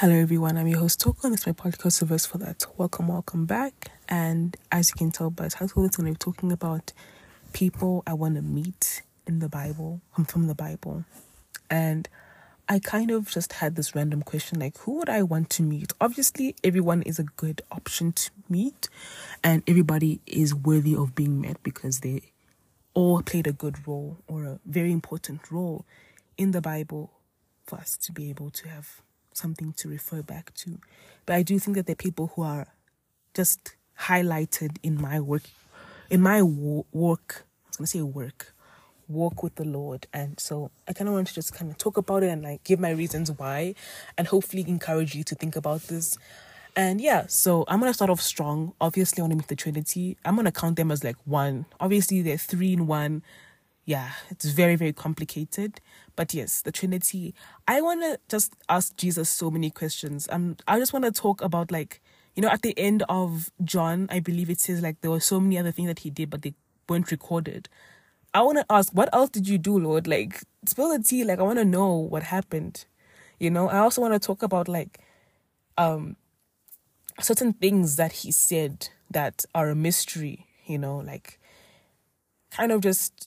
Hello everyone, I'm your host Thoko, and it's my podcast verse for that. Welcome back. And as you can tell by the title, it's going to be talking about people I want to meet in the Bible, from the Bible. And I kind of just had this random question, like, who would I want to meet? Obviously, everyone is a good option to meet, and everybody is worthy of being met because they all played a good role or a very important role in the Bible for us to be able to have something to refer back to. But I do think that there are people who are just highlighted in my work, walk with the Lord. And so I kind of want to just kind of talk about it and like give my reasons why, and hopefully encourage you to think about this. And yeah, so I'm going to start off strong. Obviously, I want to meet the Trinity. I'm going to count them as like one. Obviously, they're three in one. Yeah, it's very, very complicated. But yes, the Trinity. I want to just ask Jesus so many questions. I just want to talk about, like, you know, at the end of John, I believe it says like there were so many other things that he did, but they weren't recorded. I want to ask, what else did you do, Lord? Like, spill the tea. Like, I want to know what happened. You know, I also want to talk about like certain things that he said that are a mystery, you know, like kind of just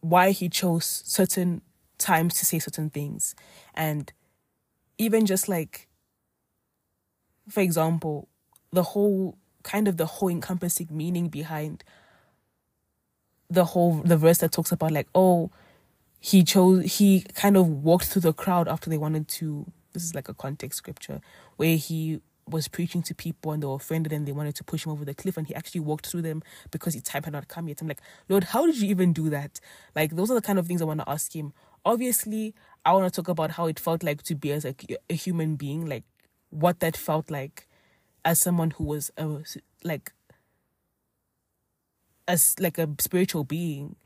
why he chose certain times to say certain things. And even just like, for example, the whole encompassing meaning behind the verse that talks about like, oh, he kind of walked through the crowd after they wanted to, this is like a context scripture where he was preaching to people and they were offended and they wanted to push him over the cliff, and he actually walked through them because his time had not come yet. I'm like, Lord, how did you even do that? Like, those are the kind of things I want to ask him. Obviously, I want to talk about how it felt like to be as a human being, like what that felt like as someone who was a spiritual being,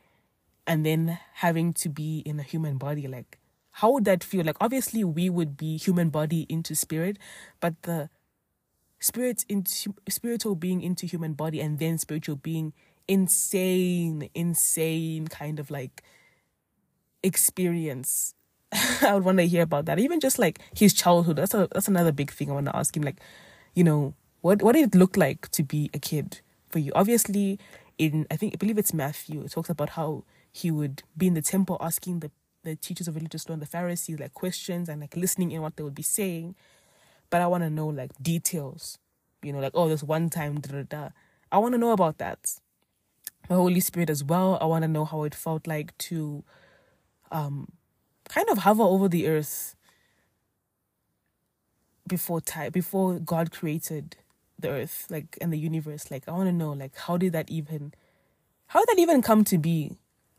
and then having to be in a human body. Like, how would that feel? Like, obviously we would be human body into spirit, but the spirit into spiritual being into human body, and then spiritual being, insane kind of like experience. I would want to hear about that. Even just like his childhood, that's another big thing I want to ask him. Like, you know, what did it look like to be a kid for you? Obviously, I believe it's Matthew, it talks about how he would be in the temple asking the teachers of religious law and the Pharisees like questions, and like listening in what they would be saying. But I want to know like details, you know, like, oh, there's one time, I want to know about that. The Holy Spirit as well. I want to know how it felt like to kind of hover over the earth before God created the earth, like, and the universe. Like, I want to know, like, how did that even come to be?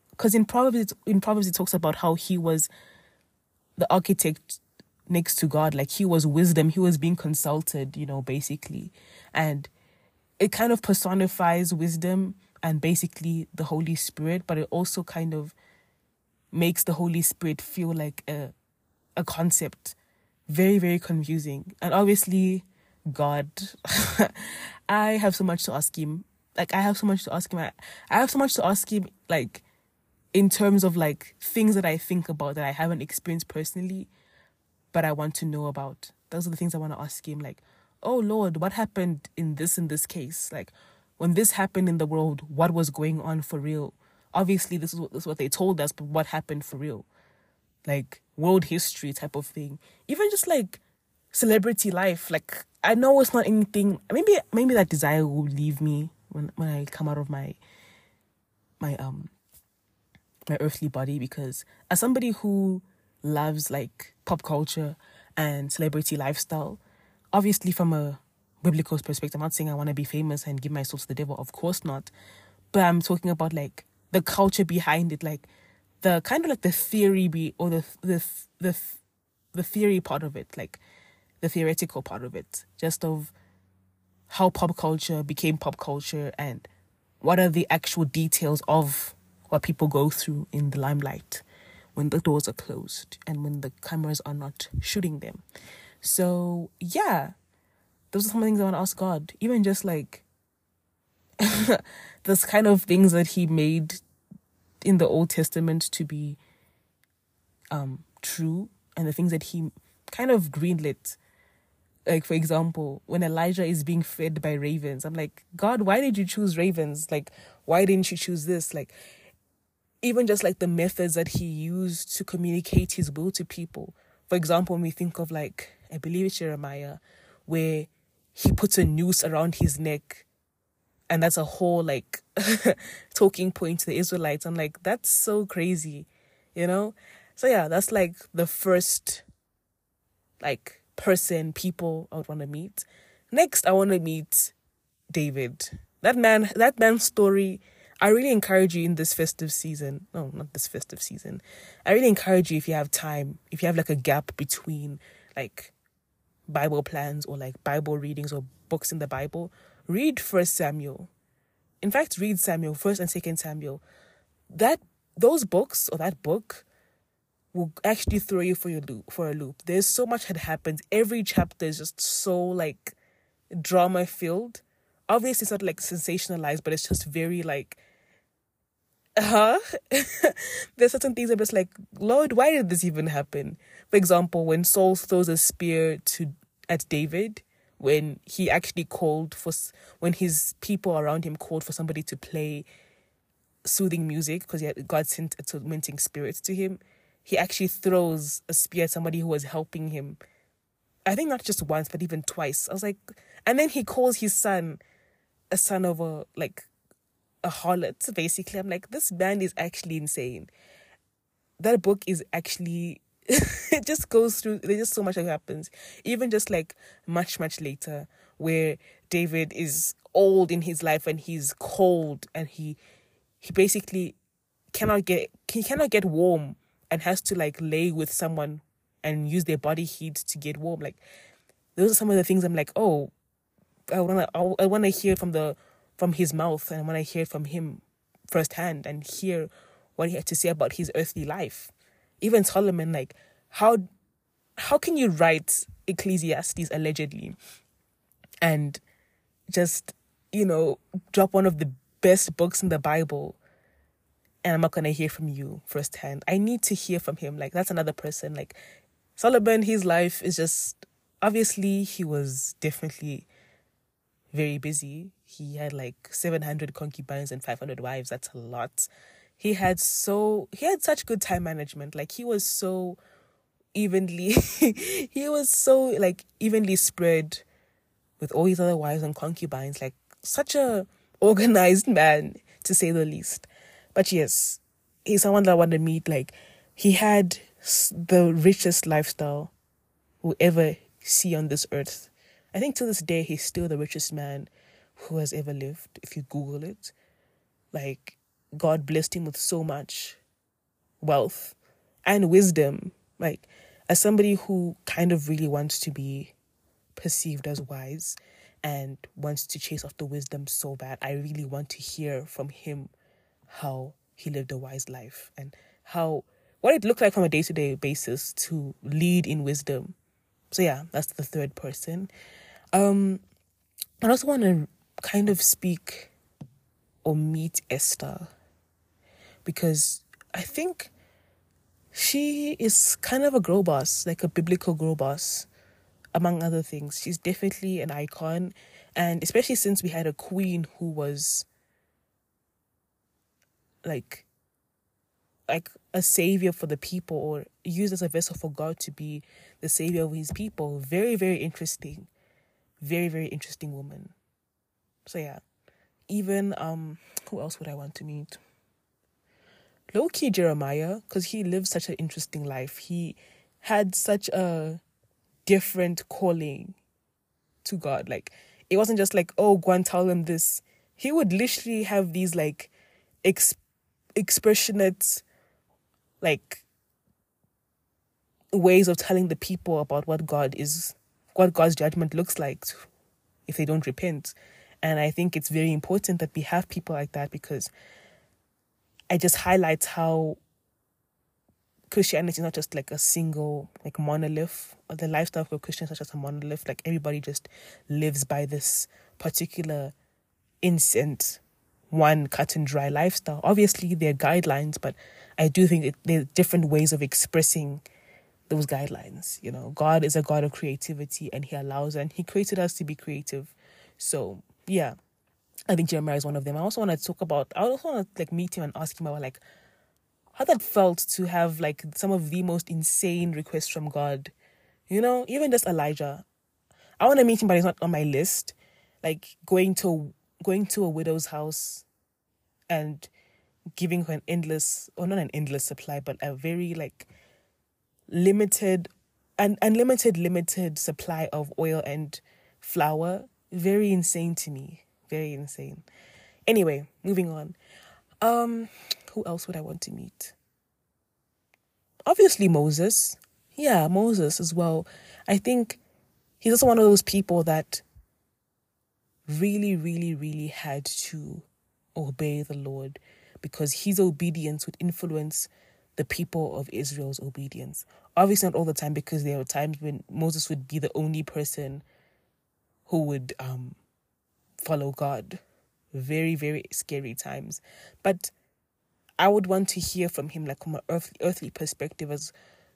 Because in Proverbs it talks about how he was the architect next to God. Like, he was wisdom, he was being consulted, you know, basically. And it kind of personifies wisdom and basically the Holy Spirit, but it also kind of makes the Holy Spirit feel like a concept. Very, very confusing. And obviously God, I have so much to ask him. Like, I have so much to ask him, like, in terms of like things that I think about that I haven't experienced personally, but I want to know about. Those are the things I want to ask him. Like, oh Lord, what happened in this case? Like, when this happened in the world, what was going on for real? Obviously, this is what they told us, but what happened for real? Like, world history type of thing. Even just like celebrity life. Like, I know it's not anything. Maybe that desire will leave me when I come out of my earthly body, because as somebody who loves like pop culture and celebrity lifestyle, obviously from a biblical perspective, I'm not saying I want to be famous and give myself to the devil, of course not, but I'm talking about like the culture behind it, like the kind of like the theory or the theory part of it, like the theoretical part of it, just of how pop culture became pop culture and what are the actual details of what people go through in the limelight when the doors are closed and when the cameras are not shooting them. So yeah, those are some things I want to ask God. Even just like this kind of things that he made in the Old Testament to be true, and the things that he kind of greenlit Like, for example, when Elijah is being fed by ravens, I'm like, God, why did you choose ravens? Like, why didn't you choose this? Like, even just like the methods that he used to communicate his will to people. For example, when we think of like, I believe it's Jeremiah, where he puts a noose around his neck. And that's a whole like talking point to the Israelites. I'm like, that's so crazy, you know? So yeah, that's like the first like person, people I would want to meet. Next, I want to meet David. That man's story, I really encourage you in this festive season. No, not this festive season. I really encourage you if you have time, if you have like a gap between like Bible plans or like Bible readings or books in the Bible, read 1 Samuel. In fact, read Samuel, 1 and 2 Samuel. That book will actually throw you for a loop. There's so much that happens. Every chapter is just so like drama-filled. Obviously, it's not like sensationalized, but it's just very like, There's certain things I'm just like, Lord, why did this even happen? For example, when Saul throws a spear at David, when he actually when his people around him called for somebody to play soothing music because God sent a tormenting spirit to him, he actually throws a spear at somebody who was helping him. I think not just once, but even twice. I was like, and then he calls his son a son of a harlot, basically. I'm like, this man is actually insane. That book is actually... it just goes through, there's just so much that happens. Even just like much, much later, where David is old in his life and he's cold and he basically cannot get warm and has to like lay with someone and use their body heat to get warm. Like, those are some of the things I'm like, oh, I wanna hear from his mouth, and I wanna hear from him firsthand and hear what he had to say about his earthly life. Even Solomon, like, how can you write Ecclesiastes allegedly and just, you know, drop one of the best books in the Bible and I'm not going to hear from you firsthand? I need to hear from him. Like, that's another person. Like, Solomon, his life is just, obviously, he was definitely very busy. He had like 700 concubines and 500 wives. That's a lot. He had such good time management. Like, he was so evenly spread with all his other wives and concubines. Like, such a organized man, to say the least. But yes, he's someone that I want to meet. Like, he had the richest lifestyle we'll ever see on this earth. I think to this day, he's still the richest man who has ever lived, if you Google it. Like, God blessed him with so much wealth and wisdom. Like, as somebody who kind of really wants to be perceived as wise and wants to chase after wisdom so bad, I really want to hear from him how he lived a wise life and what it looked like from a day-to-day basis to lead in wisdom. So yeah, that's the third person. I also want to kind of speak or meet Esther, because I think she is kind of a girl boss, like a biblical girl boss, among other things. She's definitely an icon, and especially since we had a queen who was like a savior for the people, or used as a vessel for God to be the savior of his people. Very, very interesting. Very, very interesting woman. So yeah. Even, who else would I want to meet? Low-key Jeremiah, because he lived such an interesting life. He had such a different calling to God. Like, it wasn't just like, oh, go and tell them this. He would literally have these, like, expressionate, like, ways of telling the people about what God's judgment looks like if they don't repent. And I think it's very important that we have people like that, because it just highlights how Christianity is not just like a single like monolith. Or the lifestyle of Christians is not just a monolith. Like, everybody just lives by this particular instant, one cut and dry lifestyle. Obviously, there are guidelines, but I do think there are different ways of expressing those guidelines. You know, God is a God of creativity, and he allows and he created us to be creative. So yeah, I think Jeremiah is one of them. I also want to like meet him and ask him about like how that felt to have like some of the most insane requests from God. You know, even just Elijah. I want to meet him, but he's not on my list. Like going to a widow's house and giving her a very limited supply of oil and flour. Very insane to me. Very insane. Anyway, moving on. Who else would I want to meet? Obviously Moses. Yeah, Moses as well. I think he's also one of those people that really, really, really had to obey the Lord, because his obedience would influence the people of Israel's obedience. Obviously not all the time, because there were times when Moses would be the only person who would follow God. Very, very scary times. But I would want to hear from him like from an earthly perspective as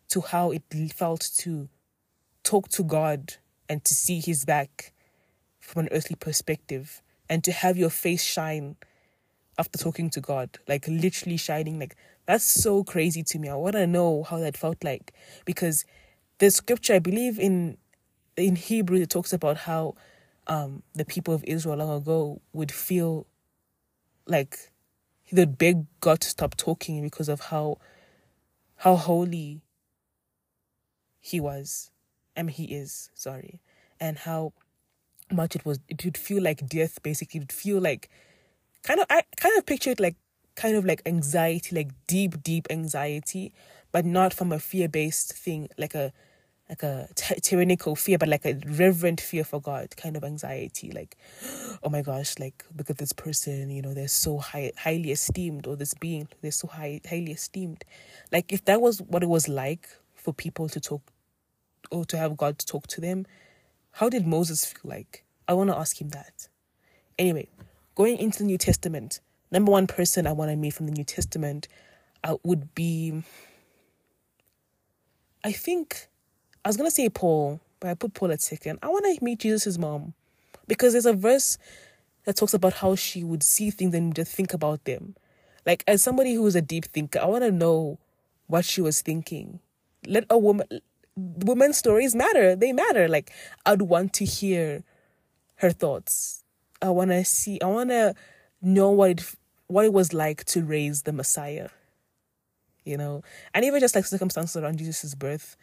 to how it felt to talk to God and to see his back from an earthly perspective, and to have your face shine after talking to God, like literally shining. Like, that's so crazy to me. I want to know how that felt like, because the scripture, I believe in Hebrew, it talks about how the people of Israel long ago would feel like they'd beg God to stop talking because of how holy he was. He is. And how much it would feel like death, basically. It would feel like I picture it like kind of like anxiety, like deep, deep anxiety, but not from a fear-based thing, like a tyrannical fear, but like a reverent fear for God kind of anxiety. Like, oh my gosh, like, look at this person, you know, they're so highly esteemed, or this being, they're so highly esteemed. Like, if that was what it was like for people to talk, or to have God talk to them, how did Moses feel like? I want to ask him that. Anyway, going into the New Testament, number one person I want to meet from the New Testament would be, I think, I was going to say Paul, but I put Paul at second. I want to meet Jesus' mom, because there's a verse that talks about how she would see things and just think about them. Like, as somebody who is a deep thinker, I want to know what she was thinking. Women's stories matter. They matter. Like, I'd want to hear her thoughts. I want to know what it was like to raise the Messiah, you know? And even just like circumstances around Jesus' birth,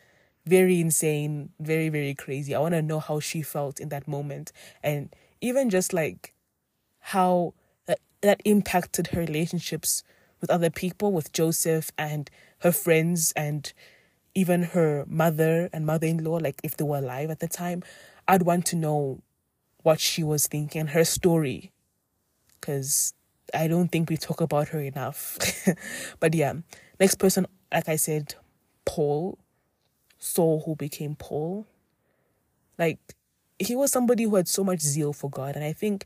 very insane, very, very crazy. I want to know how she felt in that moment. And even just like how that impacted her relationships with other people, with Joseph and her friends and even her mother and mother-in-law, like if they were alive at the time. I'd want to know what she was thinking, her story, because I don't think we talk about her enough. But yeah, next person, like I said, Paul. Saul, who became Paul. Like, he was somebody who had so much zeal for God. And I think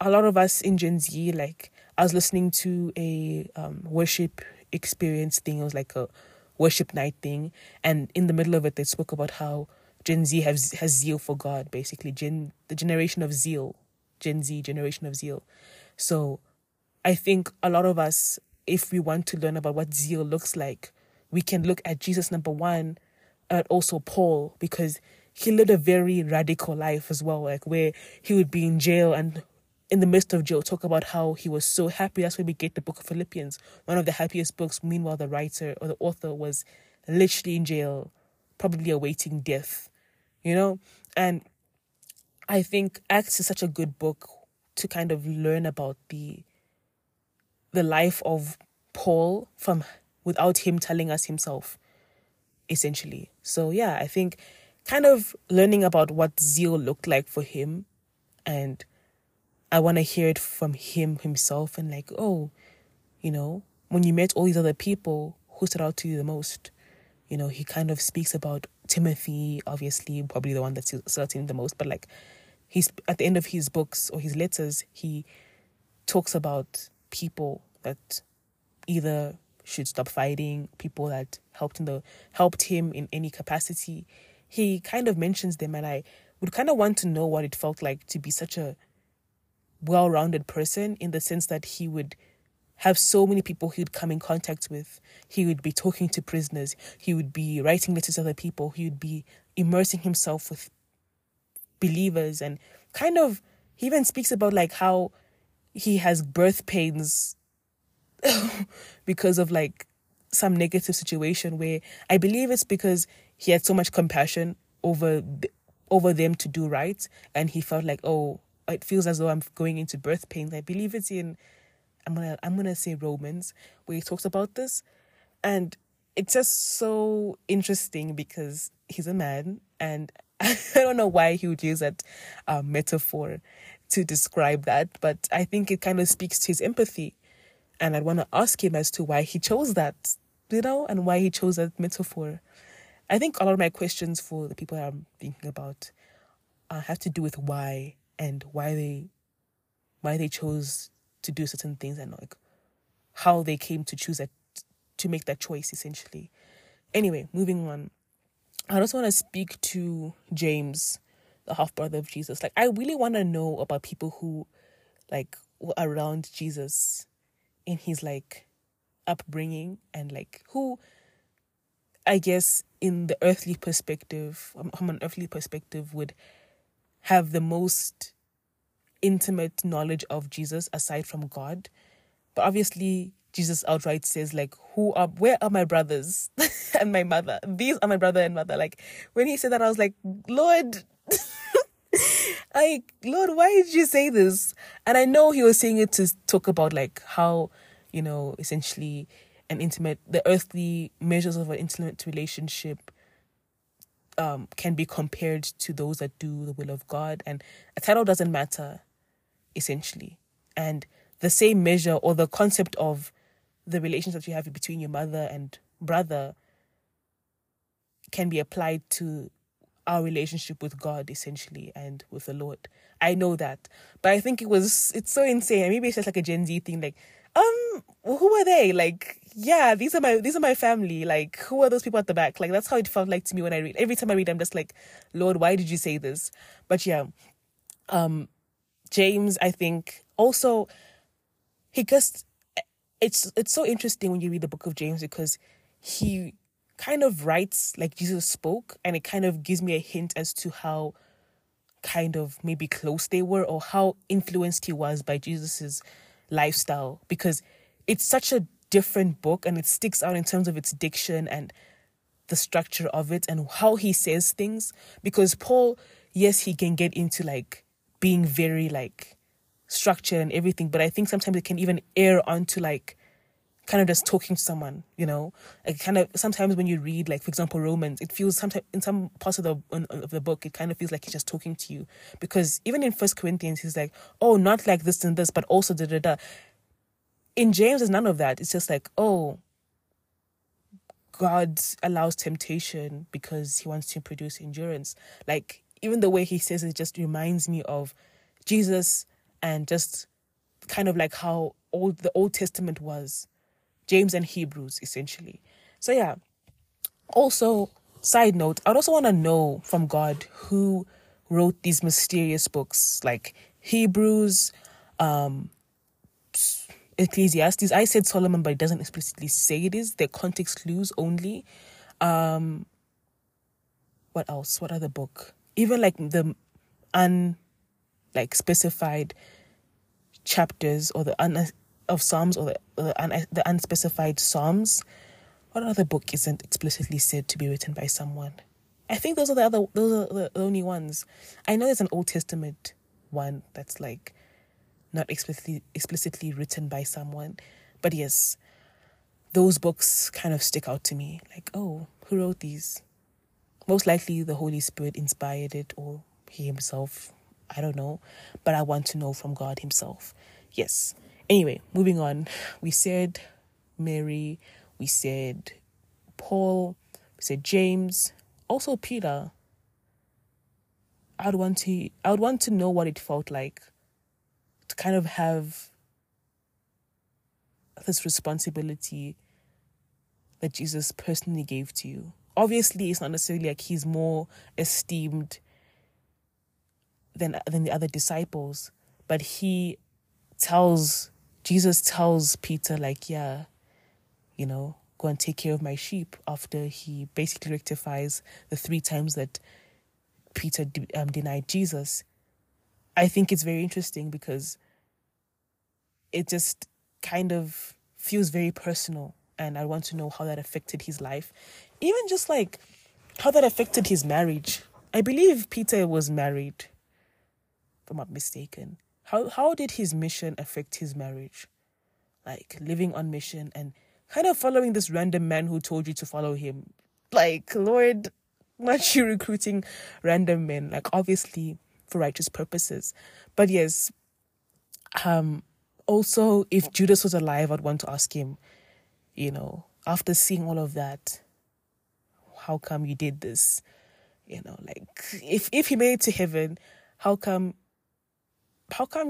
a lot of us in Gen Z, like, I was listening to a worship experience thing. It was like a worship night thing, and in the middle of it they spoke about how Gen Z has zeal for God, basically. Gen Z, generation of zeal. So I think a lot of us, if we want to learn about what zeal looks like, we can look at Jesus, number one, and also Paul, because he lived a very radical life as well, like where he would be in jail and in the midst of jail talk about how he was so happy. That's where we get the book of Philippians, one of the happiest books. Meanwhile, the writer or the author was literally in jail, probably awaiting death, you know? And I think Acts is such a good book to kind of learn about the life of Paul from without him telling us himself, essentially. So yeah, I think kind of learning about what zeal looked like for him, and I want to hear it from him himself, and like, oh, you know, when you met all these other people, who stood out to you the most? You know, he kind of speaks about Timothy, obviously, probably the one that stood out to him the most, but like, he's at the end of his books or his letters, he talks about people that either should stop fighting, people that helped him in any capacity. He kind of mentions them, and I would kind of want to know what it felt like to be such a well-rounded person, in the sense that he would have so many people he'd come in contact with. He would be talking to prisoners. He would be writing letters to other people. He would be immersing himself with believers, and kind of, he even speaks about like how he has birth pains because of like some negative situation, where I believe it's because he had so much compassion over them to do right, and he felt like, oh, it feels as though I'm going into birth pains. I believe it's in, I'm gonna say Romans, where he talks about this, and it's just so interesting because he's a man, and I don't know why he would use that metaphor to describe that, but I think it kind of speaks to his empathy. And I want to ask him as to why he chose that, and why he chose that metaphor. I think a lot of my questions for the people I'm thinking about have to do with why, and why they chose to do certain things, and like how they came to choose that, to make that choice, essentially. Anyway, moving on. I just want to speak to James, the half-brother of Jesus. Like, I really want to know about people who, like, were around Jesus in his, like, upbringing, and, like, who, I guess, in the earthly perspective, from an earthly perspective, would have the most intimate knowledge of Jesus aside from God. But obviously, Jesus outright says, like, where are my brothers and my mother? These are my brother and mother. Like, when he said that, I was like, Lord, why did you say this? And I know he was saying it to talk about, like, how, essentially the earthly measures of an intimate relationship can be compared to those that do the will of God. And a title doesn't matter, essentially. And the same measure, or the concept of the relationship you have between your mother and brother, can be applied to our relationship with God, essentially, and with the Lord. I know that, but I think it's so insane. Maybe it's just like a Gen Z thing, like, who are they? Like, yeah, these are my family. Like, who are those people at the back? Like, that's how it felt like to me when I read. Every time I read, I'm just like, Lord, why did you say this? But yeah, James, I think also, he just, it's so interesting when you read the book of James, because he kind of writes like Jesus spoke, and it kind of gives me a hint as to how kind of maybe close they were, or how influenced he was by Jesus's lifestyle, because it's such a different book, and it sticks out in terms of its diction and the structure of it and how he says things. Because Paul, yes, he can get into like being very like structured and everything, but I think sometimes it can even err onto like kind of just talking to someone, like kind of sometimes when you read, like, for example, Romans, it feels sometimes in some parts of the book, it kind of feels like he's just talking to you, because even in 1 Corinthians, he's like, oh, not like this and this, but also da da da. In James, there's none of that. It's just like, oh, God allows temptation because he wants to produce endurance. Like, even the way he says it just reminds me of Jesus, and just kind of like how the Old Testament was. James and Hebrews, essentially. So yeah. Also, side note, I'd also want to know from God who wrote these mysterious books, like Hebrews, Ecclesiastes. I said Solomon, but it doesn't explicitly say it is. They're context clues only. What else? What other book? Even like the specified chapters, or of Psalms, or the unspecified Psalms. What other book isn't explicitly said to be written by someone? I think those are the only ones. I know there's an Old Testament one that's like not explicitly written by someone, but yes, those books kind of stick out to me. Like, oh, who wrote these? Most likely the Holy Spirit inspired it, or he himself. I don't know, but I want to know from God himself. Yes. Anyway, moving on. We said Mary, we said Paul, we said James, also Peter. I would want to know what it felt like to kind of have this responsibility that Jesus personally gave to you. Obviously, it's not necessarily like he's more esteemed than the other disciples, but Jesus tells Peter, like, yeah, you know, go and take care of my sheep, after he basically rectifies the 3 times that Peter denied Jesus. I think it's very interesting because it just kind of feels very personal, and I want to know how that affected his life. Even just like how that affected his marriage. I believe Peter was married, if I'm not mistaken. How did his mission affect his marriage? Like living on mission and kind of following this random man who told you to follow him. Like, Lord, not you recruiting random men, like obviously for righteous purposes. But yes, also, if Judas was alive, I'd want to ask him, you know, after seeing all of that, how come you did this? You know, like, if he made it to heaven, how come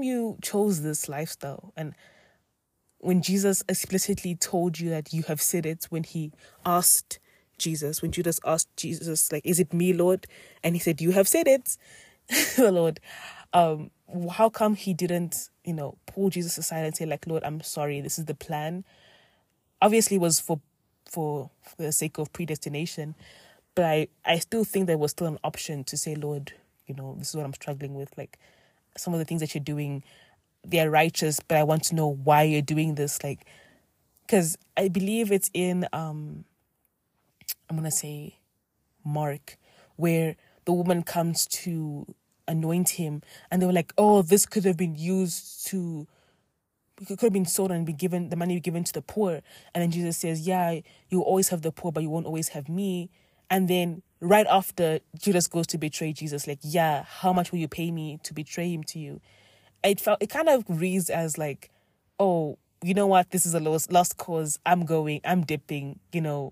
you chose this lifestyle? And when Jesus explicitly told you that you have said it, when Judas asked Jesus, like, is it me, Lord? And he said, you have said it, the Lord. How come he didn't, you know, pull Jesus aside and say, like, Lord, I'm sorry, this is the plan? Obviously, it was for the sake of predestination, but I still think there was still an option to say, Lord, you know, this is what I'm struggling with. Like, some of the things that you're doing, they are righteous, but I want to know why you're doing this. Like, because I believe it's in, I'm going to say Mark, where the woman comes to anoint him, and they were like, oh, this could have been used to, it could have been sold and be given, the money given to the poor. And then Jesus says, yeah, you always have the poor, but you won't always have me. And then right after, Judas goes to betray Jesus, like, yeah, how much will you pay me to betray him to you? It kind of reads as like, oh, you know what, this is a lost cause, I'm dipping, you know,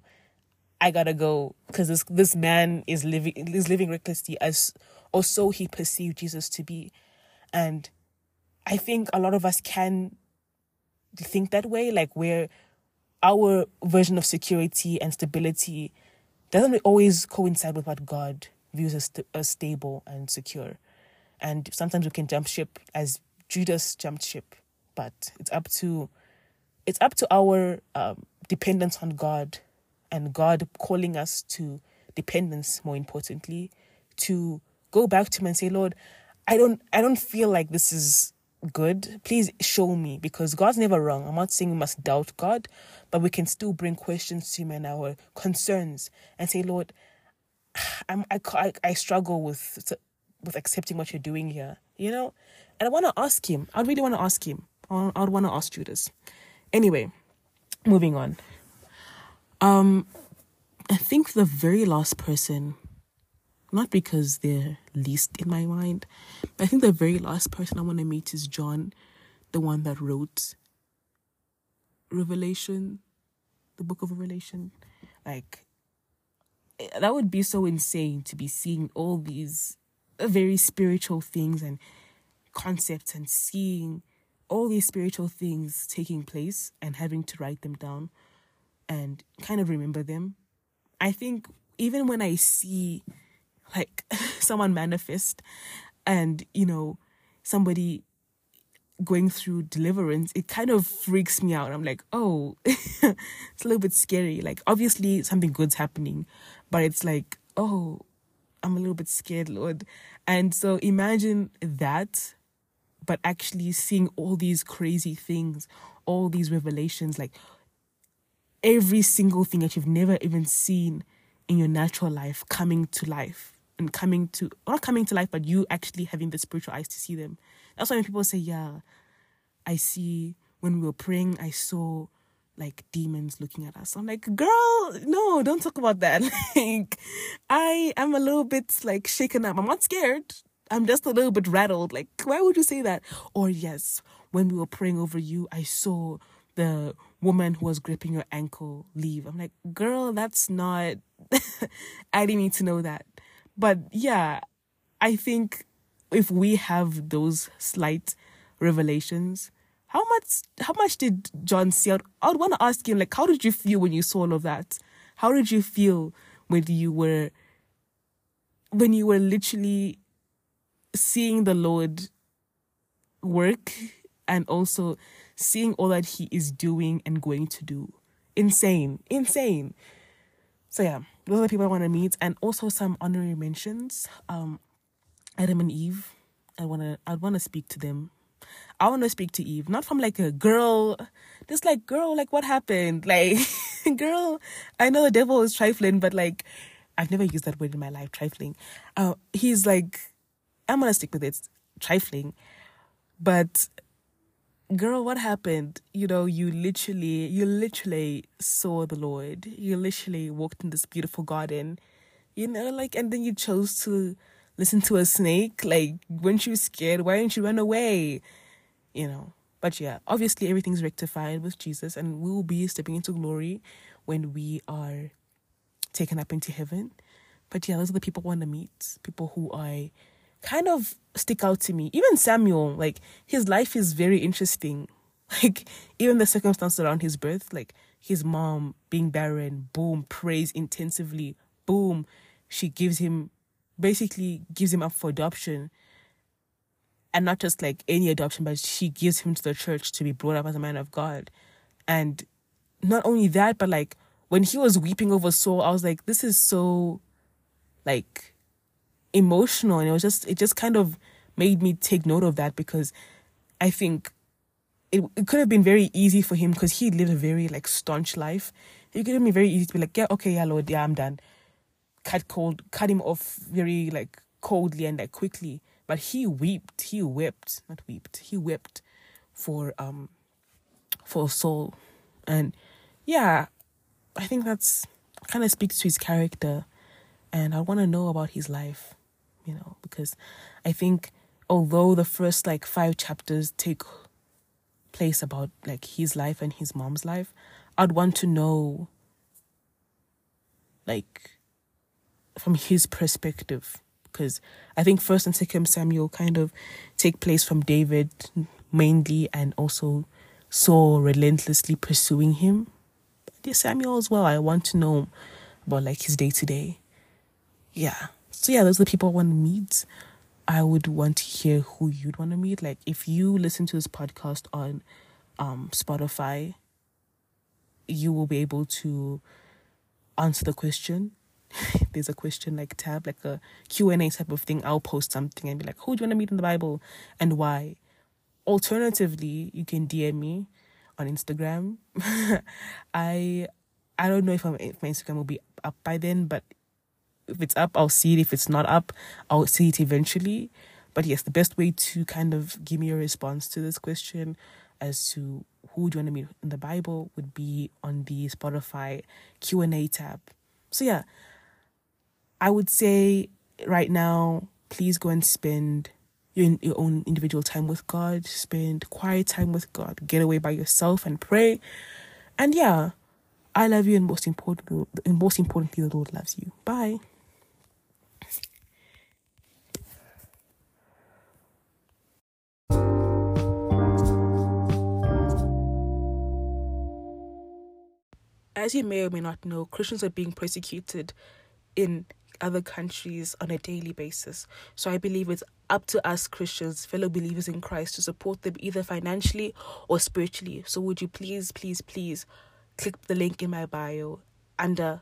I gotta go, because this man is living recklessly, as or so he perceived Jesus to be. And I think a lot of us can think that way, like, where our version of security and stability doesn't always coincide with what God views as stable and secure. And sometimes we can jump ship, as Judas jumped ship, but it's up to our dependence on God. And God calling us to dependence, more importantly, to go back to him and say, Lord, I don't feel like this is good. Please show me, because God's never wrong. I'm not saying we must doubt God, but we can still bring questions to him and our concerns and say, Lord, I struggle with accepting what you're doing here, you know? And I want to ask him. I really want to ask him. I would want to ask Judas. Anyway, moving on. I think the very last person, not because they're least in my mind, but I think the very last person I want to meet is John, the one that wrote Revelation, the book of Revelation. Like, that would be so insane to be seeing all these very spiritual things and concepts, and seeing all these spiritual things taking place and having to write them down and kind of remember them. I think even when I see, like, someone manifest and, you know, somebody going through deliverance, it kind of freaks me out. I'm like, oh, it's a little bit scary. Like, obviously something good's happening, but it's like, oh, I'm a little bit scared, Lord. And so imagine that, but actually seeing all these crazy things, all these revelations, like, every single thing that you've never even seen in your natural life coming to life, and not coming to life, but you actually having the spiritual eyes to see them. That's why when people say, yeah, I see, when we were praying, I saw, like, demons looking at us. I'm like, girl, no, don't talk about that. Like, I am a little bit, like, shaken up. I'm not scared. I'm just a little bit rattled. Like, why would you say that? Or yes, when we were praying over you, I saw the woman who was gripping your ankle leave. I'm like, girl, that's not, I didn't need to know that. But yeah, I think if we have those slight revelations, How much did John see? I would want to ask him, like, how did you feel when you saw all of that? How did you feel when you were literally seeing the Lord work and also seeing all that he is doing and going to do? Insane. So yeah, those are the people I want to meet, and also some honorary mentions. Adam and Eve. I'd want to speak to them. I want to speak to Eve, not from like a girl, just like, girl, like, what happened? Like, girl, I know the devil is trifling, but like, I've never used that word in my life, trifling. He's like, I'm going to stick with it, trifling. But girl, what happened? You know, you literally saw the Lord. You literally walked in this beautiful garden, you know, like, and then you chose to listen to a snake. Like, weren't you scared? Why didn't you run away? You know, but yeah, obviously everything's rectified with Jesus, and we will be stepping into glory when we are taken up into heaven. But yeah, those are the people I want to meet, people who I kind of stick out to me. Even Samuel, like, his life is very interesting. Like, even the circumstance around his birth, like his mom being barren, boom, prays intensively, boom, she basically gives him up for adoption. And not just like any adoption, but she gives him to the church to be brought up as a man of God. And not only that, but like, when he was weeping over Saul, I was like, this is so like emotional. And it just kind of made me take note of that, because I think it could have been very easy for him, because he lived a very like staunch life. It could have been very easy to be like, yeah, okay, yeah, Lord, yeah, I'm done. Cut him off very like coldly and like quickly. But he wept for Saul. And yeah, I think that's kind of speaks to his character, and I want to know about his life, you know, because I think although the first like 5 chapters take place about like his life and his mom's life, I'd want to know like from his perspective. Because I think 1st and 2nd Samuel kind of take place from David mainly, and also Saul relentlessly pursuing him. But Samuel as well, I want to know about like his day-to-day. Yeah. So yeah, those are the people I want to meet. I would want to hear who you'd want to meet. Like, if you listen to this podcast on Spotify, you will be able to answer the question. There's a question like tab, like a Q&A type of thing. I'll post something and be like, who do you want to meet in the Bible and why? Alternatively, you can DM me on Instagram. I don't know if my Instagram will be up by then, but if it's up, I'll see it. If it's not up, I'll see it eventually. But yes, the best way to kind of give me a response to this question as to who do you want to meet in the Bible would be on the Spotify Q&A tab. So yeah, I would say right now, please go and spend your own individual time with God. Spend quiet time with God. Get away by yourself and pray. And yeah, I love you, and most importantly, the Lord loves you. Bye. As you may or may not know, Christians are being persecuted in other countries on a daily basis. So I believe it's up to us Christians, fellow believers in Christ, to support them either financially or spiritually. So would you please click the link in my bio under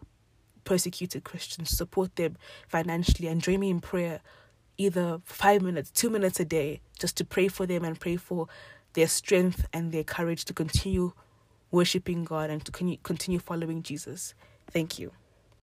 persecuted Christians, support them financially, and join me in prayer, either 5 minutes, 2 minutes a day, just to pray for them and pray for their strength and their courage to continue worshiping God and to continue following Jesus. Thank you.